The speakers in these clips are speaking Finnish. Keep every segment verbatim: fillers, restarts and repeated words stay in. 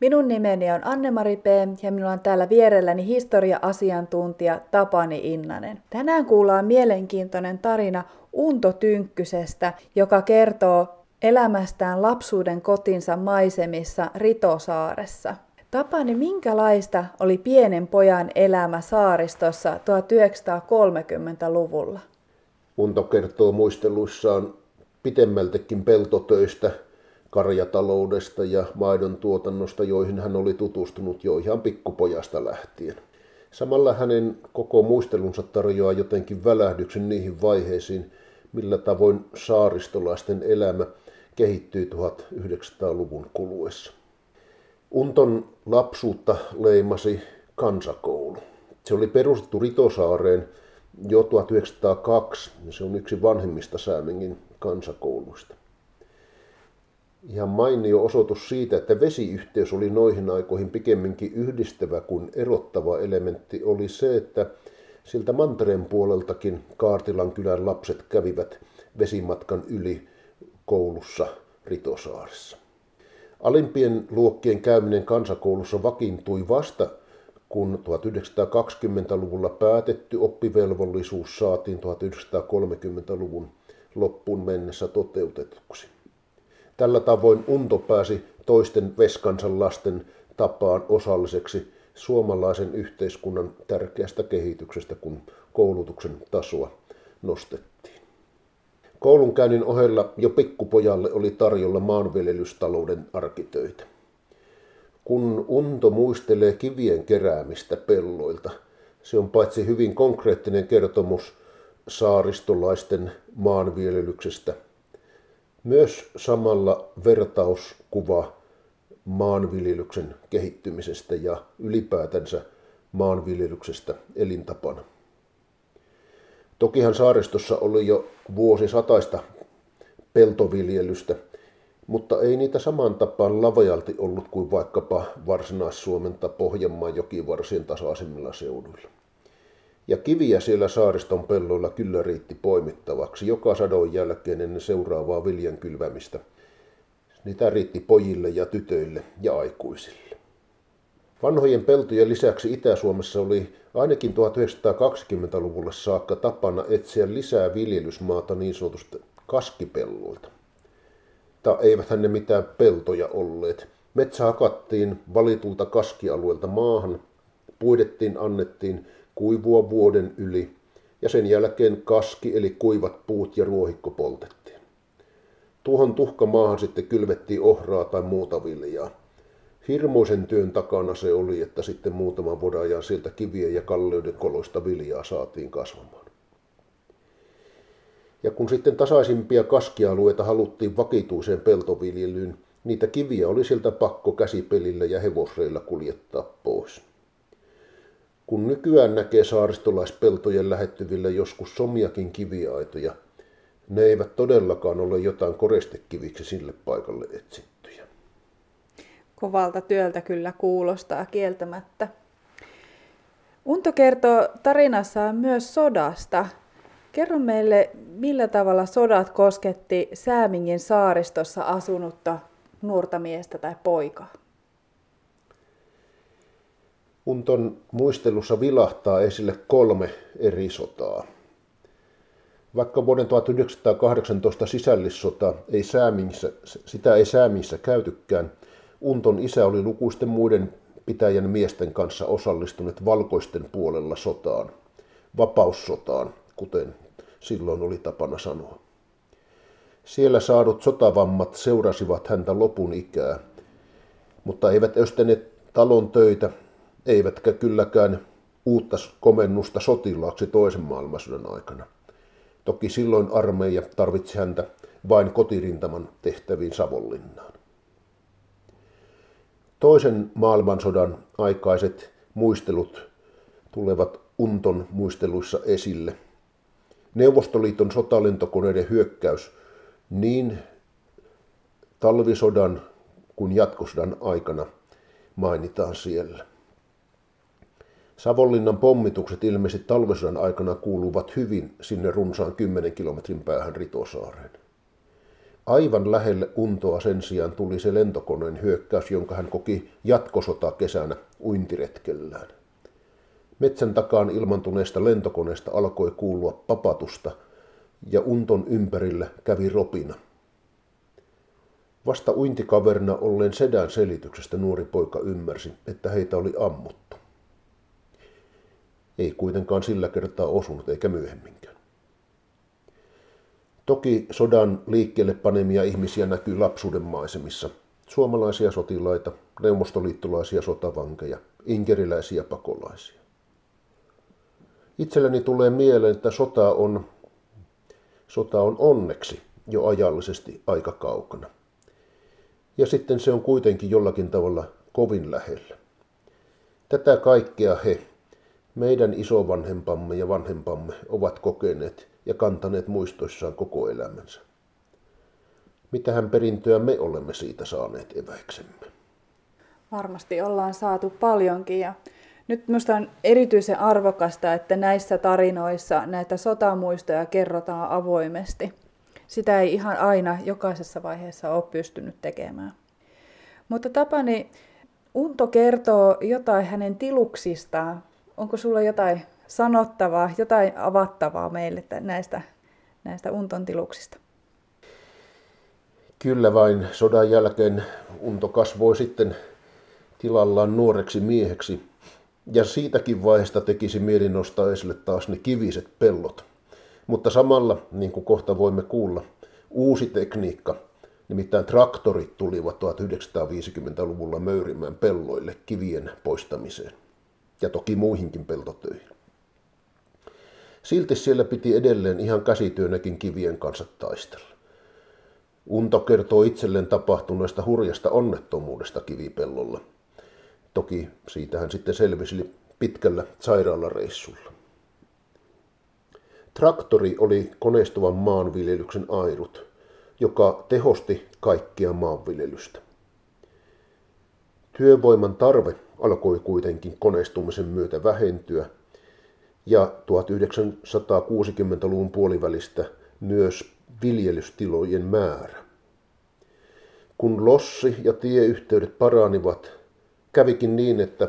Minun nimeni on Anne-Mari P. ja minulla on täällä vierelläni historia-asiantuntija Tapani Innanen. Tänään kuullaan mielenkiintoinen tarina Unto Tynkkysestä, joka kertoo elämästään lapsuuden kotinsa maisemissa Ritosaaressa. Tapani, minkälaista oli pienen pojan elämä saaristossa tuhatyhdeksänsataakolmekymmentäluvulla? Unto kertoo muisteluissaan pitemmältäkin peltotöistä, karjataloudesta ja maidon tuotannosta, joihin hän oli tutustunut jo ihan pikkupojasta lähtien. Samalla hänen koko muistelunsa tarjoaa jotenkin välähdyksen niihin vaiheisiin, millä tavoin saaristolaisten elämä kehittyi tuhatyhdeksänsataaluvun kuluessa. Unton lapsuutta leimasi kansakoulu. Se oli perustettu Ritosaareen jo tuhatyhdeksänsataakaksi, ja se on yksi vanhimmista Säämingin kansakouluista. Ihan mainio osoitus siitä, että vesiyhteys oli noihin aikoihin pikemminkin yhdistävä kuin erottava elementti, oli se, että sieltä mantereen puoleltakin Kaartilan kylän lapset kävivät vesimatkan yli koulussa Ritosaaressa. Alimpien luokkien käyminen kansakoulussa vakiintui vasta, kun tuhatyhdeksänsataakaksikymmentäluvulla päätetty oppivelvollisuus saatiin tuhatyhdeksänsataakolmekymmentäluvun loppuun mennessä toteutetuksi. Tällä tavoin Unto pääsi toisten Veskansan lasten tapaan osalliseksi suomalaisen yhteiskunnan tärkeästä kehityksestä, kun koulutuksen tasoa nostettiin. Koulunkäynnin ohella jo pikkupojalle oli tarjolla maanviljelystalouden arkitöitä. Kun Unto muistelee kivien keräämistä pelloilta, se on paitsi hyvin konkreettinen kertomus saaristolaisten maanviljelyksestä, myös samalla vertauskuva maanviljelyksen kehittymisestä ja ylipäätänsä maanviljelyksestä elintapana. Tokihan saaristossa oli jo vuosisataista peltoviljelystä, mutta ei niitä saman tapaan laajalti ollut kuin vaikkapa Varsinais-Suomen tai Pohjanmaan jokivarsien tasaisemmilla seuduilla. Ja kiviä siellä saariston pelloilla kyllä riitti poimittavaksi joka sadon jälkeen ennen seuraavaa viljan kylvämistä. Niitä riitti pojille ja tytöille ja aikuisille. Vanhojen peltojen lisäksi Itä-Suomessa oli ainakin tuhatyhdeksänsataakaksikymmentäluvulle saakka tapana etsiä lisää viljelysmaata niin sanotusta kaskipelloilta. Tai eiväthän ne mitään peltoja olleet. Metsä hakattiin valitulta kaskialueelta maahan, puidettiin, annettiin kuivua vuoden yli ja sen jälkeen kaski eli kuivat puut ja ruohikko poltettiin. Tuohon tuhkamaahan sitten kylvettiin ohraa tai muuta viljaa. Hirmuisen työn takana se oli, että sitten muutaman vuoden ajan sieltä kivien ja kallioiden koloista viljaa saatiin kasvamaan. Ja kun sitten tasaisimpia kaskialueita haluttiin vakituiseen peltoviljelyyn, niitä kiviä oli sieltä pakko käsipelillä ja hevosreilla kuljettaa pois. Kun nykyään näkee saaristolaispeltojen lähettyvillä joskus somiakin kiviaitoja, ne eivät todellakaan ole jotain koristekiviksi sille paikalle etsittyjä. Kovalta työltä kyllä kuulostaa kieltämättä. Unto kertoo tarinassaan myös sodasta. Kerro meille, millä tavalla sodat kosketti Säämingin saaristossa asunutta nuorta miestä tai poikaa? Unton muistelussa vilahtaa esille kolme eri sotaa. Vaikka vuoden tuhatyhdeksänsataakahdeksantoista sisällissota ei Säämingissä, sitä ei Säämingissä käytykään, Unton isä oli lukuisten muiden pitäjän miesten kanssa osallistunut valkoisten puolella sotaan, vapaussotaan, kuten silloin oli tapana sanoa. Siellä saadut sotavammat seurasivat häntä lopun ikää, mutta eivät östäneet talon töitä, eivätkä kylläkään uutta komennusta sotilaaksi toisen maailmansodan aikana. Toki silloin armeija tarvitsi häntä vain kotirintaman tehtäviin Savonlinnaan. Toisen maailmansodan aikaiset muistelut tulevat Unton muisteluissa esille. Neuvostoliiton sotalentokoneiden hyökkäys niin talvisodan kuin jatkosodan aikana mainitaan siellä. Savonlinnan pommitukset ilmeisesti talvisodan aikana kuuluvat hyvin sinne runsaan kymmenen kilometrin päähän Ritosaareen. Aivan lähelle Untoa sen sijaan tuli se lentokoneen hyökkäys, jonka hän koki jatkosota kesänä uintiretkellään. Metsän takaan ilmantuneesta lentokoneesta alkoi kuulua papatusta ja Unton ympärillä kävi ropina. Vasta uintikaverina olleen sedän selityksestä nuori poika ymmärsi, että heitä oli ammuttu. Ei kuitenkaan sillä kertaa osunut eikä myöhemminkään. Toki sodan liikkeelle panemia ihmisiä näkyy lapsuuden maisemissa. Suomalaisia sotilaita, neuvostoliittolaisia sotavankeja, inkeriläisiä pakolaisia. Itselleni tulee mieleen, että sota on, sota on onneksi jo ajallisesti aika kaukana. Ja sitten se on kuitenkin jollakin tavalla kovin lähellä. Tätä kaikkea he, meidän isovanhempamme ja vanhempamme, ovat kokeneet ja kantaneet muistoissaan koko elämänsä. Mitähän perintöä me olemme siitä saaneet eväiksemme? Varmasti ollaan saatu paljonkin. Ja nyt minusta on erityisen arvokasta, että näissä tarinoissa näitä sotamuistoja kerrotaan avoimesti. Sitä ei ihan aina jokaisessa vaiheessa ole pystynyt tekemään. Mutta Tapani, Unto kertoo jotain hänen tiluksistaan. Onko sulla jotain sanottavaa, jotain avattavaa meille näistä, näistä Unton tiluksista? Kyllä vain. Sodan jälkeen Unto kasvoi sitten tilallaan nuoreksi mieheksi. Ja siitäkin vaiheesta tekisi mieli nostaa esille taas ne kiviset pellot. Mutta samalla, niin kuin kohta voimme kuulla, uusi tekniikka, nimittäin traktorit tulivat tuhatyhdeksänsataaviisikymmentäluvulla möyrimään pelloille kivien poistamiseen. Ja toki muihinkin peltotöihin. Silti siellä piti edelleen ihan käsityönäkin kivien kanssa taistella. Unto kertoo itselleen tapahtuneesta hurjasta onnettomuudesta kivipellolla. Toki siitä hän sitten selvisi pitkällä sairaalareissulla. Traktori oli koneistuvan maanviljelyksen airut, joka tehosti kaikkia maanviljelystä. Työvoiman tarve alkoi kuitenkin koneistumisen myötä vähentyä ja tuhatyhdeksänsataakuusikymmentäluvun puolivälistä myös viljelystilojen määrä. Kun lossi- ja tieyhteydet paranivat, kävikin niin, että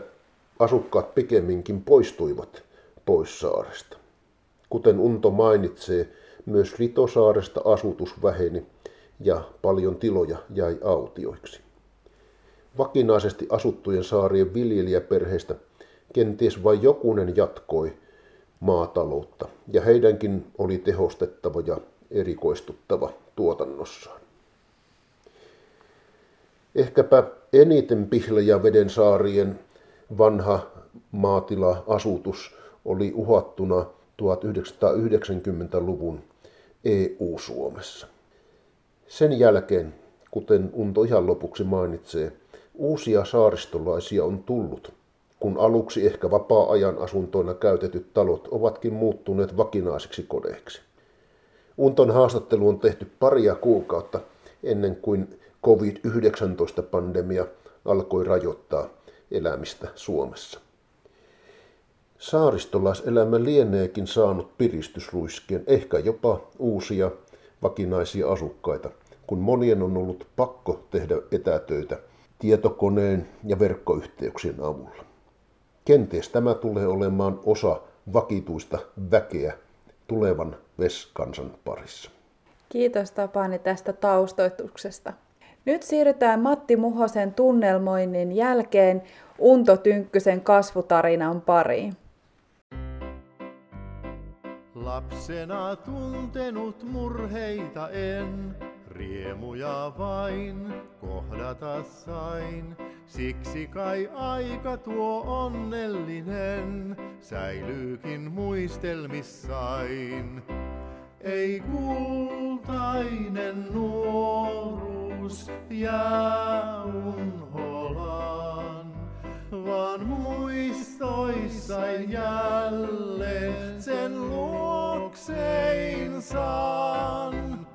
asukkaat pikemminkin poistuivat pois saaresta. Kuten Unto mainitsee, myös Ritosaaresta asutus väheni ja paljon tiloja jäi autioiksi. Vakinaisesti asuttujen saarien viljelijäperheistä kenties vain jokunen jatkoi maataloutta, ja heidänkin oli tehostettava ja erikoistuttava tuotannossaan. Ehkäpä eniten Pihlajan Vedensaarien vanha maatila-asutus oli uhattuna tuhatyhdeksänsataayhdeksänkymmentäluvun E U-Suomessa. Sen jälkeen, kuten Unto ihan lopuksi mainitsee, uusia saaristolaisia on tullut, kun aluksi ehkä vapaa-ajan asuntoina käytetyt talot ovatkin muuttuneet vakinaisiksi kodeiksi. Unton haastattelu on tehty paria kuukautta ennen kuin covid yhdeksäntoista-pandemia alkoi rajoittaa elämistä Suomessa. Saaristolaiselämä lieneekin saanut piristysruiskeen, ehkä jopa uusia vakinaisia asukkaita, kun monien on ollut pakko tehdä etätöitä tietokoneen ja verkkoyhteyksien avulla. Kenties tämä tulee olemaan osa vakituista väkeä tulevan Veskansan parissa. Kiitos Tapani tästä taustoituksesta. Nyt siirrytään Matti Muhosen tunnelmoinnin jälkeen Unto Tynkkysen kasvutarinan pariin. Lapsena tuntenut murheita en, riemuja vain kohdata sain. Siksi kai aika tuo onnellinen säilyykin muistelmissain. Ei kultainen nuoruus jää unholaan. vaan muistoissa jälleen sen luoksein saan.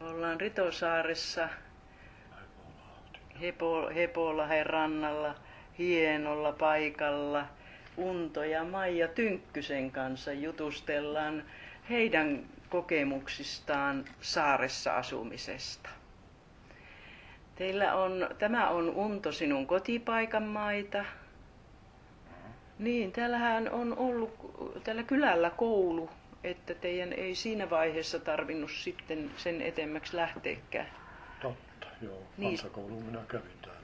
Ollaan Ritosaaressa, Hepo, Hepolahden rannalla, hienolla paikalla. Unto ja Maija Tynkkysen kanssa jutustellaan heidän kokemuksistaan saaressa asumisesta. Teillä on, tämä on Unto sinun kotipaikan maita. Niin, täällähän on ollut tällä kylällä koulu, että teidän ei siinä vaiheessa tarvinnut sitten sen etemmäksi lähteäkään. Totta, joo. Kansakouluun niin. Minä kävin täällä.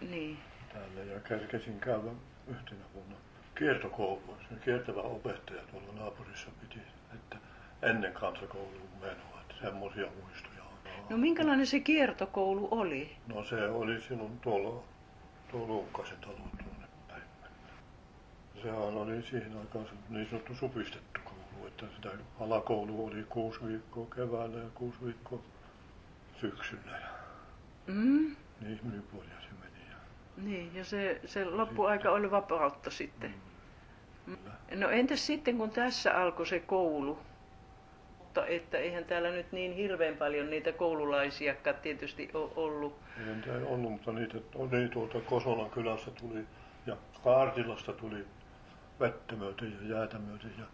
Niin. Täällä ja kerkesin käydä yhtenä vuonna kiertokoulua. Kiertävä opettaja tuolla naapurissa piti, että ennen kansakouluun menoa. Että semmoisia muistoja on. No minkälainen se kiertokoulu oli? No se oli silloin tuolla, tuolla Ukkasen talo tuonne päin. Sehän oli siihen aikaan niin sanottu supistettu koulu. Että sitä alakoulu oli kuusi viikkoa keväällä ja kuusi viikkoa syksyllä. Ja mm. Niin ihminen puolia se meni. Ja niin, ja se, se loppuaika sitten oli vapautta sitten. Mm. No entäs sitten kun tässä alkoi se koulu? Mutta että eihän täällä nyt niin hirveän paljon niitä koululaisiakaan tietysti ole ollut. Ei niitä ei ollut, mutta niitä oli tuolta Kosolan kylästä tuli ja Kaartilasta tuli vettä myöten ja jäätä myöten. Ja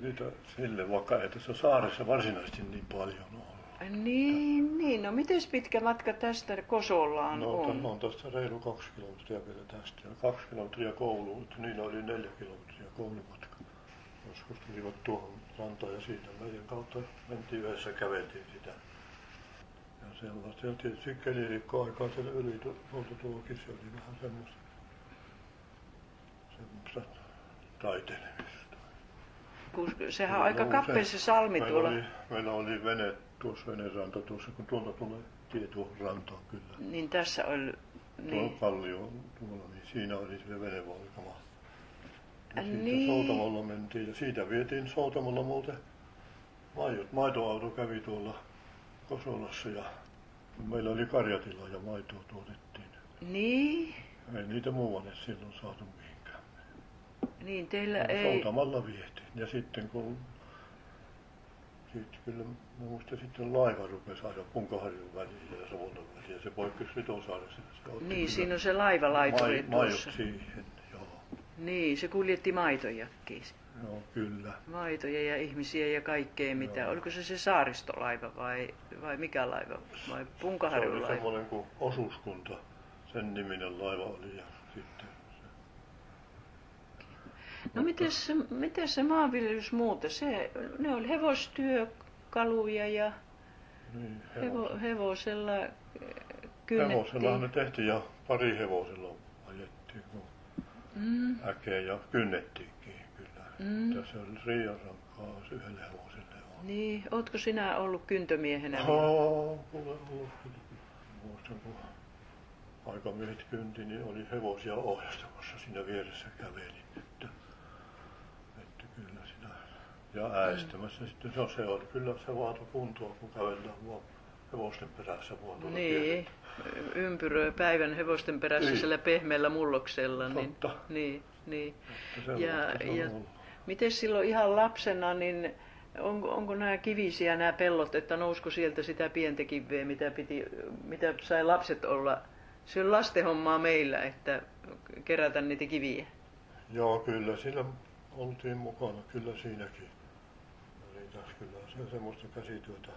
niitä sille, vaikka ei tässä saaressa varsinaisesti niin paljon ollut. Niin, niin. No miten pitkä matka tästä Kosolaan no, on? No on tästä reilu kaksi kilometriä vielä tästä. Ja kaksi kilometriä kouluun, että niillä oli neljä kilometriä koulumatka. Joskus tulivat tuohon rantaan ja siitä meidän kautta mentiin yhdessä, käveltiin sitä. Ja sellaista. Ja tietysti kelirikkoaikaa siellä yli tuolta tuokin, se oli vähän semmoista, semmoista taitelemista. Kun sehän on no, aika kappea se salmi meillä tuolla. Oli, meillä oli vene tuossa, veneranta tuossa, kun tuolta tulee tie tuohon rantaan kyllä. Niin tässä oli. Niin. Tuolla kallio tuolla, niin siinä oli se venevalkama. Ja siitä niin. Soutamolla mentiin ja siitä vietiin Soutamolla muuten maidot. Maitoauto kävi tuolla Kosolassa ja meillä oli karjatila ja maitoa tuotettiin. Niin. Ei niitä muualle silloin saatu mihinkään. Niin, teillä ei. Soutamalla vietiin. Ja sitten kun sitten kyllä muista sitten laiva rupesi aina Punkaharjun väliin ja Savonlinnan väliin ja se poikkesi Ritosaaressa. Niin, siinä on se laivalaituri ma- tuossa. Maidot siihen, joo. Niin, se kuljetti maitojakin. Joo, kyllä. Maitoja ja ihmisiä ja kaikkea mitä. Joo. Oliko se se saaristolaiva vai, vai mikä laiva? Vai Punkaharjun laiva? Se oli semmoinen kuin Osuuskunta, sen niminen laiva oli ja sitten. No miten se, miten se maanviljelys muuten? Se, ne oli hevostyökaluja ja niin, hevo, hevosella kynnettiin. Hevosella ne tehtiin ja pari hevosella ajettiin mm. äkeä ja kynnettiinkin kyllä. Mm. Tässä oli riian rankkaa yhdellä hevosella. Niin, ootko sinä ollut kyntömiehenä? Joo, olen ollut. Muistan kun aikamiehet kynti, niin oli hevosia ohjastamassa siinä vieressä kävelin. Että ja äistämässä mm. sitten, no se on kyllä se vaatu kuntoa, kun kävellään vaan hevosten perässä vaan tuolla niin, kierrettä. Ympyröi päivän hevosten perässä niin. Sillä pehmeällä mulloksella. Niin, niin, niin. Ja, ja miten silloin ihan lapsena, niin on, onko nämä kivisiä nämä pellot, että nousko sieltä sitä pientä kiveä, mitä, piti, mitä sai lapset olla? Se on lastenhommaa meillä, että kerätään niitä kiviä. Joo, kyllä sillä oltiin mukana, kyllä siinäkin. Tässä kyllä se semmoista käsityötä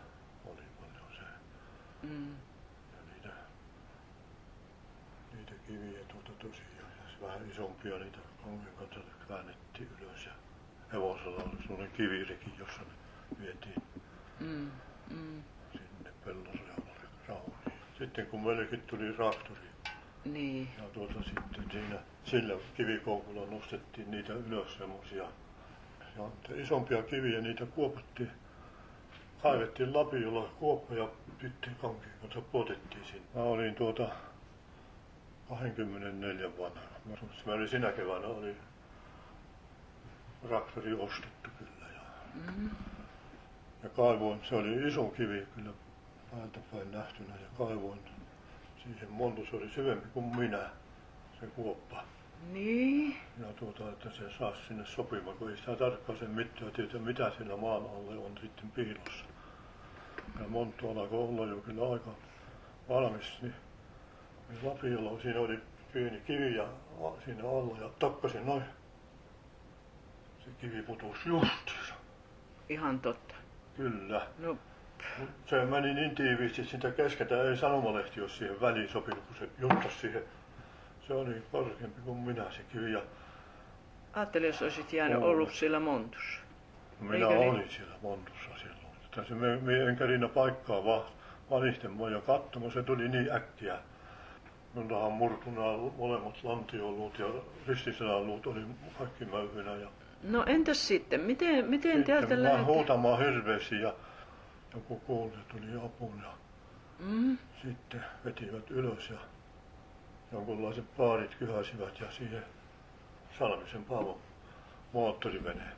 oli paljon se. Mm. Ja niitä, niitä kiviä tuota tosiaan. Ja vähän isompia niitä onkin kanssa väännettiin ylös. Ja hevosella oli sellainen kivireki, jossa ne vietiin mm. Mm. sinne pellonreunalle rauniin. Sitten kun meillekin tuli traktori. Niin. Ja tuota sitten siinä sillä kivikoukulla nostettiin niitä ylös semmoisia. Ja isompia kiviä niitä kuopattiin, kaivettiin lapiolla kuoppa ja sitten kankin kanssa puotettiin sinne. Mä olin tuota kaksikymmentäneljä vuonna. Mä olin sinä keväänä, oli traktori ostettu kyllä. Ja, mm. ja kaivoin, se oli iso kivi kyllä päältäpäin nähtynä ja kaivoin siihen monta, se oli syvempi kuin minä, se kuoppa. Niin. Ja tuota, että se saa sinne sopimaan, kun ei sitä tarkkaan sen mitään tietää, mitä siellä maan alle on sitten piilossa. Ja monttu alkoi olla jo kyllä aika valmis, niin lapiolla siinä oli pieni kivi ja siinä alla ja takkasin noin. Se kivi putosi justiinsa. Ihan totta. Kyllä. No. Se meni niin tiiviisti sitä keskeltä, ei sanomalehti olisi siihen väliin sopinut, kun se juttasi siihen. Se oli korkeampi kuin minä se kivi. Ja... ajattelin, jos olisit jäänyt on... ollut siellä montussa. No, minä Eikä olin niin? siellä montussa silloin. Tässä me, me enkä rinnä paikkaa vaan valihtemmoja katsomaan, se tuli niin äkkiä. Minultahan murtunaan molemmat lantioluut ja ristiselaluut oli kaikki mäyhynä. Ja... no entäs sitten? Miten, miten sitten täältä lähti? Huutamaan hirveästi ja joku kuuli, tuli apuun ja mm. sitten vetivät ylös. Ja... jonkunlaiset paarit kyhäsivät ja siihen Salmisen Paavon moottoriveneen.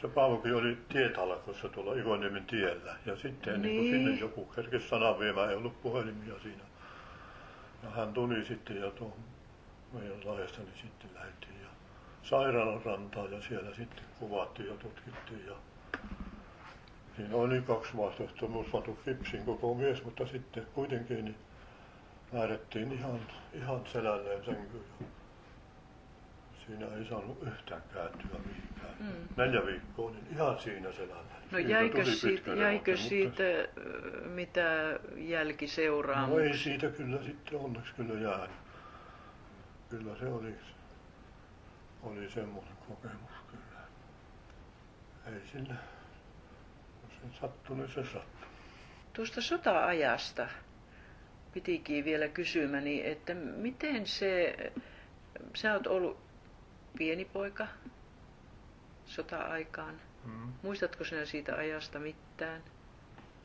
Se Paavokin oli tietalkossa tuolla Igoniemen tiellä ja sitten niin. Niin sinne joku kerkesi sanan viemään, ei ollut puhelimia siinä. Ja hän tuli sitten ja tuohon meidän laajasta niin sitten lähdettiin ja sairaalan rantaan ja siellä sitten kuvattiin ja tutkittiin. Ja siinä oli kaksi vaihtoehtoa, minusta saatu kipsin koko mies, mutta sitten kuitenkin niin määrättiin ihan, ihan selälleen sänkyyn. Siinä ei saanut yhtään kääntyä mihinkään. Mm. Neljä viikkoa, niin ihan siinä selälleen. No siitä jäikö, siitä, jäikö mutta... siitä mitä jälkiseuraamuksia? No ei siitä kyllä sitten onneksi kyllä jäänyt. Kyllä se oli, oli semmoinen kokemus kyllä. Ei sille, jos se sattui, niin se sattui. Tuosta sota-ajasta. Pitikin vielä kysymäni, että miten se, sä oot ollut pieni poika sota-aikaan, mm. muistatko sinä siitä ajasta mitään?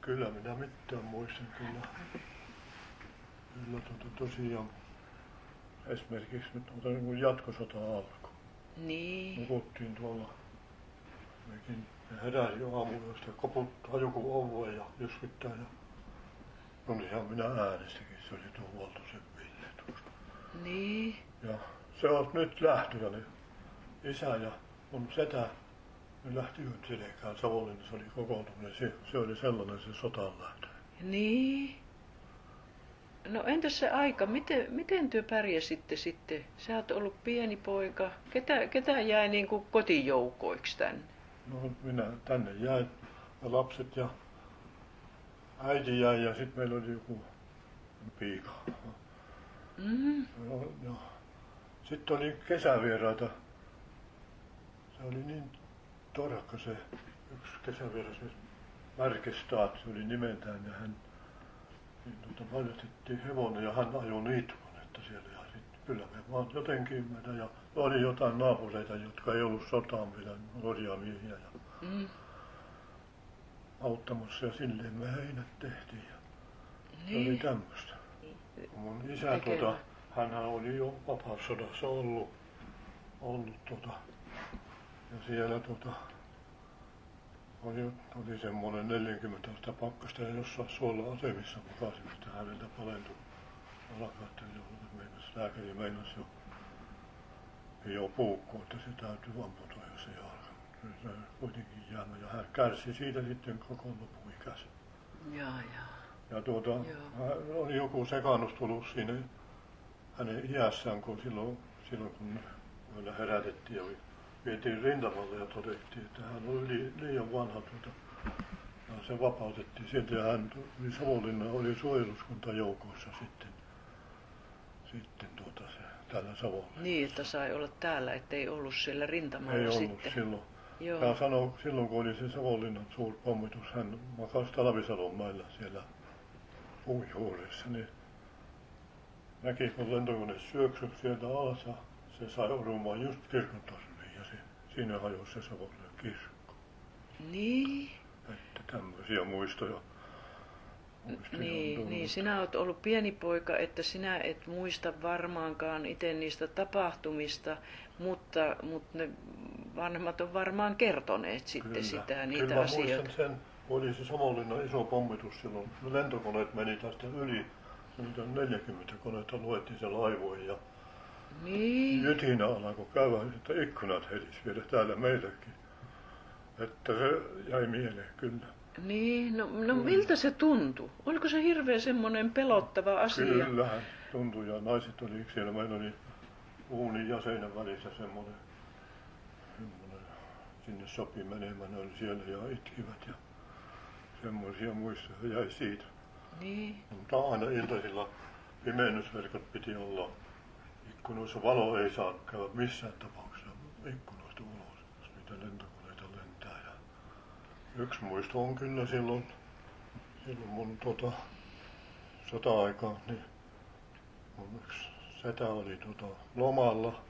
Kyllä minä mitään muistan, kyllä, kyllä tuota, tosiaan esimerkiksi nyt otan niin kuin jatkosota alkoi. Niin. Nukuttiin tuolla, mekin heräsi aamulla, sitä koputtaa joku oveen ja jyskyttää ja tulihan minä äänestäkin, se oli tuon Huoltosen Ville tuosta. Niin. Ja se on nyt lähtöjä, niin isä ja mun setä, ne lähti yhden selkään Savonlinnassa, oli kokoontuminen, se, se oli sellainen se sotaan lähtö. Niin. No entäs se aika, miten, miten te pärjäsitte sitten? Sä oot ollut pieni poika, ketä, ketä jäi niin kuin kotijoukoiksi tänne? No minä tänne jäin ja lapset ja... äiti jäi ja sitten meillä oli joku piika. Mm-hmm. No, no. Sitten oli kesävieraita. Se oli niin torkka se yksi kesävieras, Märkestaat, se oli nimeltään ja hän niin, tuota, mainostettiin hevonen ja hän ajoi niittokonetta siellä. Ja sitten kyllä me vaan jotenkin meitä ja oli jotain naapureita, jotka ei ollut sotaan vielä, nuoria miehiä. Ja, mm. auttamassa ja silleen me heinät tehtiin ja niin. Se oli tämmöistä. Mun isä, tuota, hänhän oli jo vapaussodassa ollut, ollut tuota, ja siellä tuota, oli, oli semmoinen neljäkymmentä sitä pakkasta ja jossain suola-asemissa mukaisin, että häneltä palentui alakaattelija, jolloin meinas lääkäri meinas jo, jo puukko, että se täytyy amputa, jos ei alkaa. Se kuitenkin jäämä ja hän kärsi siitä sitten koko lopuikänsä. Jaa, jaa. Ja tuota, jaa. Oli joku sekaannus tullut siinä hänen iässään, kun silloin, silloin kun meillä herätettiin ja vietiin rintamalle ja todettiin, että hän oli liian vanha tuota. Ja se vapautettiin sieltä ja hän tuli Savonlinnaan, oli suojeluskuntajoukoissa sitten, sitten tuota se. Täällä Savonlinnassa. Niin, että sai olla täällä, ettei ollut siellä rintamalla ei sitten. Ei ollut silloin. Joo. Hän sanoi, silloin kun oli se Savonlinnan suurpommitus, hän makasi Talvisalomailla siellä puujuurissa, niin näki, kun lentokone syöksyi sieltä alas, se sai orumaan just kirkon torniin ja se, siinä hajosi se Savonlinnan kirkko. Niin. Että tämmöisiä muistoja. Niin, niin, sinä olet ollut pieni poika, että sinä et muista varmaankaan itse niistä tapahtumista, mutta, mutta ne vanhemmat on varmaan kertoneet sitten kyllä, sitä, niitä kyllä asioita. Kyllä muistan sen, oli se Savonlinnan iso pommitus silloin. Lentokoneet meni tästä yli, niitä neljäkymmentä koneita luettiin sen laivoihin ja niin. Jytinä alkoi käydä, että ikkunat helisi vielä täällä meilläkin. Että se jäi mieleen kyllä. Niin, no, no miltä se tuntui? Oliko se hirveän semmoinen pelottava asia? Kyllähän tuntui ja naiset oli siellä. Meillä oli uunin ja seinän välissä semmoinen, semmoinen sinne sopi menemään. Ne oli siellä ja itkivät ja semmoisia muistoja jäi siitä. Niin. Mutta aina iltaisilla pimennysverkot piti olla. Ikkunoissa valo ei saa käydä missään tapauksessa ikkunoista ulos, jos niitä lentokoneita lentää. Ja yksi muisto on kyllä silloin, silloin mun tota, sota-aikaan, niin mun yksi setä oli tota, lomalla.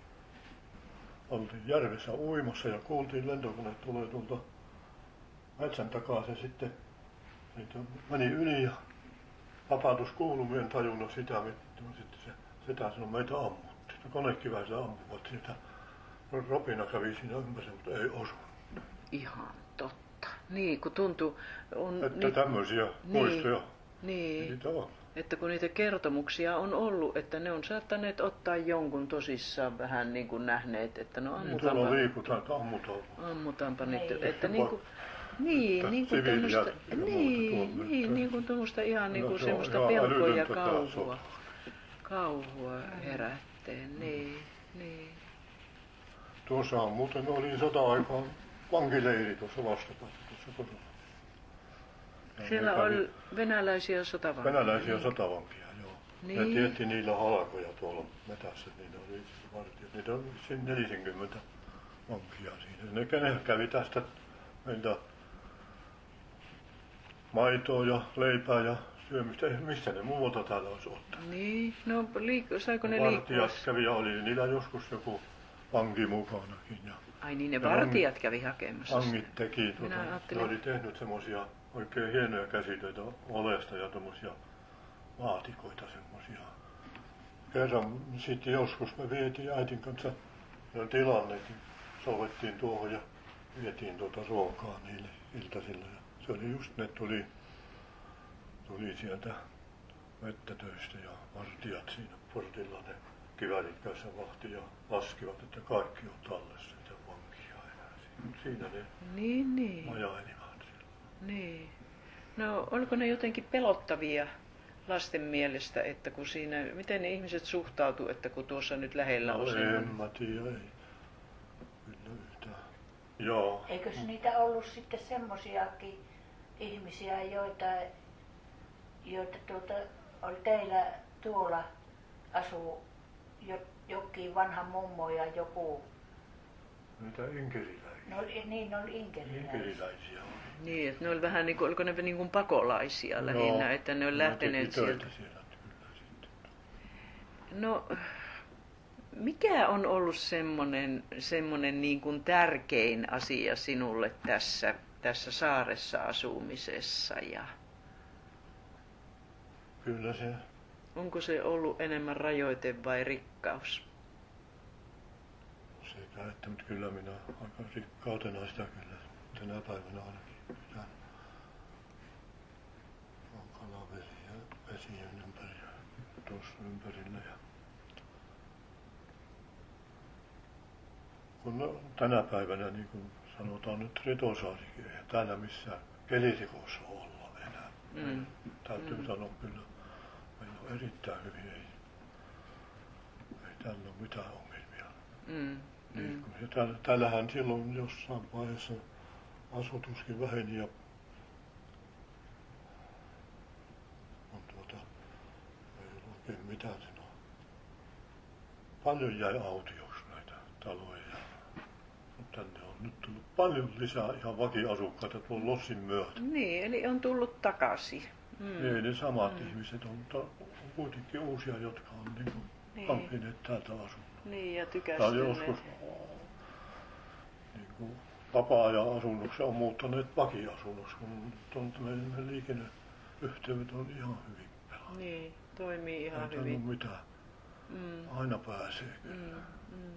Oltiin järvessä uimassa ja kuultiin lentokone tulee tuolta metsän takaa. Se sitten meni yli ja vapautus kuulumien tajunna sitä, mitä sitten se setä sanoi, meitä ammuttiin. No konekiväänsä ampuvat sitä. No, ropina kävi siinä ympäri, mutta ei osunut. Ihan totta. Niin, kun tuntuu... On, että niin, tämmöisiä niin, muistoja. Niin. Niitä on. Että kun niitä kertomuksia on ollut, että ne on saattaneet ottaa jonkun tosissaan vähän niin kuin nähneet, että no ammutaanpa... Niin tuolla liikutaan, että ammutaan. Ammutaanpa niitä. Että niin kuin... Niin, niin kuin tuommoista niin, niin, niin ihan niin kuin semmoista pelkoa ja kauhua. Kauhua herätteen, niin, niin. Tuossa on muuten, me olin sota-aikaan vankileiri tuossa vastapäässä, tuossa Kosola. Siellä oli venäläisiä sotavankia. Venäläisiä niin. sotavankia, joo. Niin. Ne tietti niillä halkoja tuolla metässä, niitä oli vartijat. Niitä oli neljäkymmentä vankia siinä. Ne kävi tästä meiltä maitoa ja leipää ja syömistä. Mistä ne muualta täällä olisi ottanut? Niin, no liik- saiko ne liikkua? Vartijat kävi ja oli niillä joskus joku vanki mukanakin. Ja ai niin, ne vartijat angit, kävi hakemassa. Vangit teki, tuota, ne oli tehnyt semmoisia oikein hienoja käsitöitä olesta ja tommosia laatikoita semmosia. Kerran sitten joskus me vietiin äitin kanssa tilanne, sovettiin tuohon ja vietiin tuota ruokaa niille iltasilla. Ja se oli just, ne tuli, tuli sieltä mettätöistä ja vartijat siinä portilla, ne kiväärit kädessä vahti ja laskivat, että kaikki on tallessa, niitä vankia enää. Siinä ne niin, niin. ajailivat. Niin. No oliko ne jotenkin pelottavia lasten mielestä, että kun siinä, miten ne ihmiset suhtautuu, että kun tuossa nyt lähellä on no, semmoinen? En mä tiedä, ei. Kyllä yhtään. Joo. Eikös niitä ollut sitten semmosiakin ihmisiä, joita, joita tuota, oli teillä tuolla asuu jo, jokin vanha mummo ja joku? Niitä inkeriläisiä. No niin, ne oli inkeriläisiä. Inkeriläisiä oli. Niin, että ne oli vähän niin kuin, oliko ne niin kuin pakolaisia lähinnä, no, että ne oli lähteneet sieltä. Siellä, no, mikä on ollut semmoinen, semmoinen niin kuin tärkein asia sinulle tässä, tässä saaressa asumisessa? Ja... Kyllä se. Onko se ollut enemmän rajoite vai rikkaus? Sekä että, mutta kyllä minä aika rikkautena sitä kyllä tänä päivänä ainakin. Pitää on kalavesiä, vesiä ympärillä, tuossa ympärillä. Ja kun tänä päivänä, niin kuin sanotaan nyt Ritosaarikin, eihän täällä missään kelirikossa olla enää. Mm. Täytyy mm. sanoa kyllä, meillä on erittäin hyvin, ei, ei täällä ole mitään ongelmia. Mm. Niin, ja täällä, täällähän silloin jossain vaiheessa asutuskin väheni ja on tuota, ei ole oikein mitään sinua. Paljon jäi autioksi näitä taloja, mutta tänne on nyt tullut paljon lisää ihan vakiasukkaita tuon lossin myötä. Niin, eli on tullut takaisin. Mm. Niin, ne samat mm. ihmiset on, mutta on kuitenkin uusia, jotka on niin kuin niin. hankkineet täältä asunut. Niin, ja tykästyneet. Vapaa-ajan asunnoksi on muuttaneet vakiasunnoksi, kun meidän liikenneyhteydet on ihan hyvin pelanneet. Niin, toimii ihan ei hyvin. Ei ole mitään. Mm. Aina pääsee kyllä. Mm. Mm.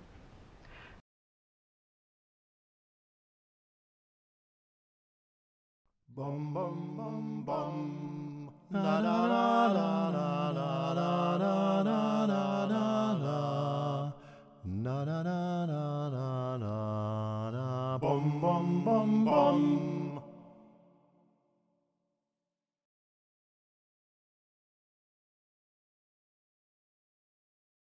Bam bam bam bam la la la la la la la la la la la la na na na na na na bam bam bam bam.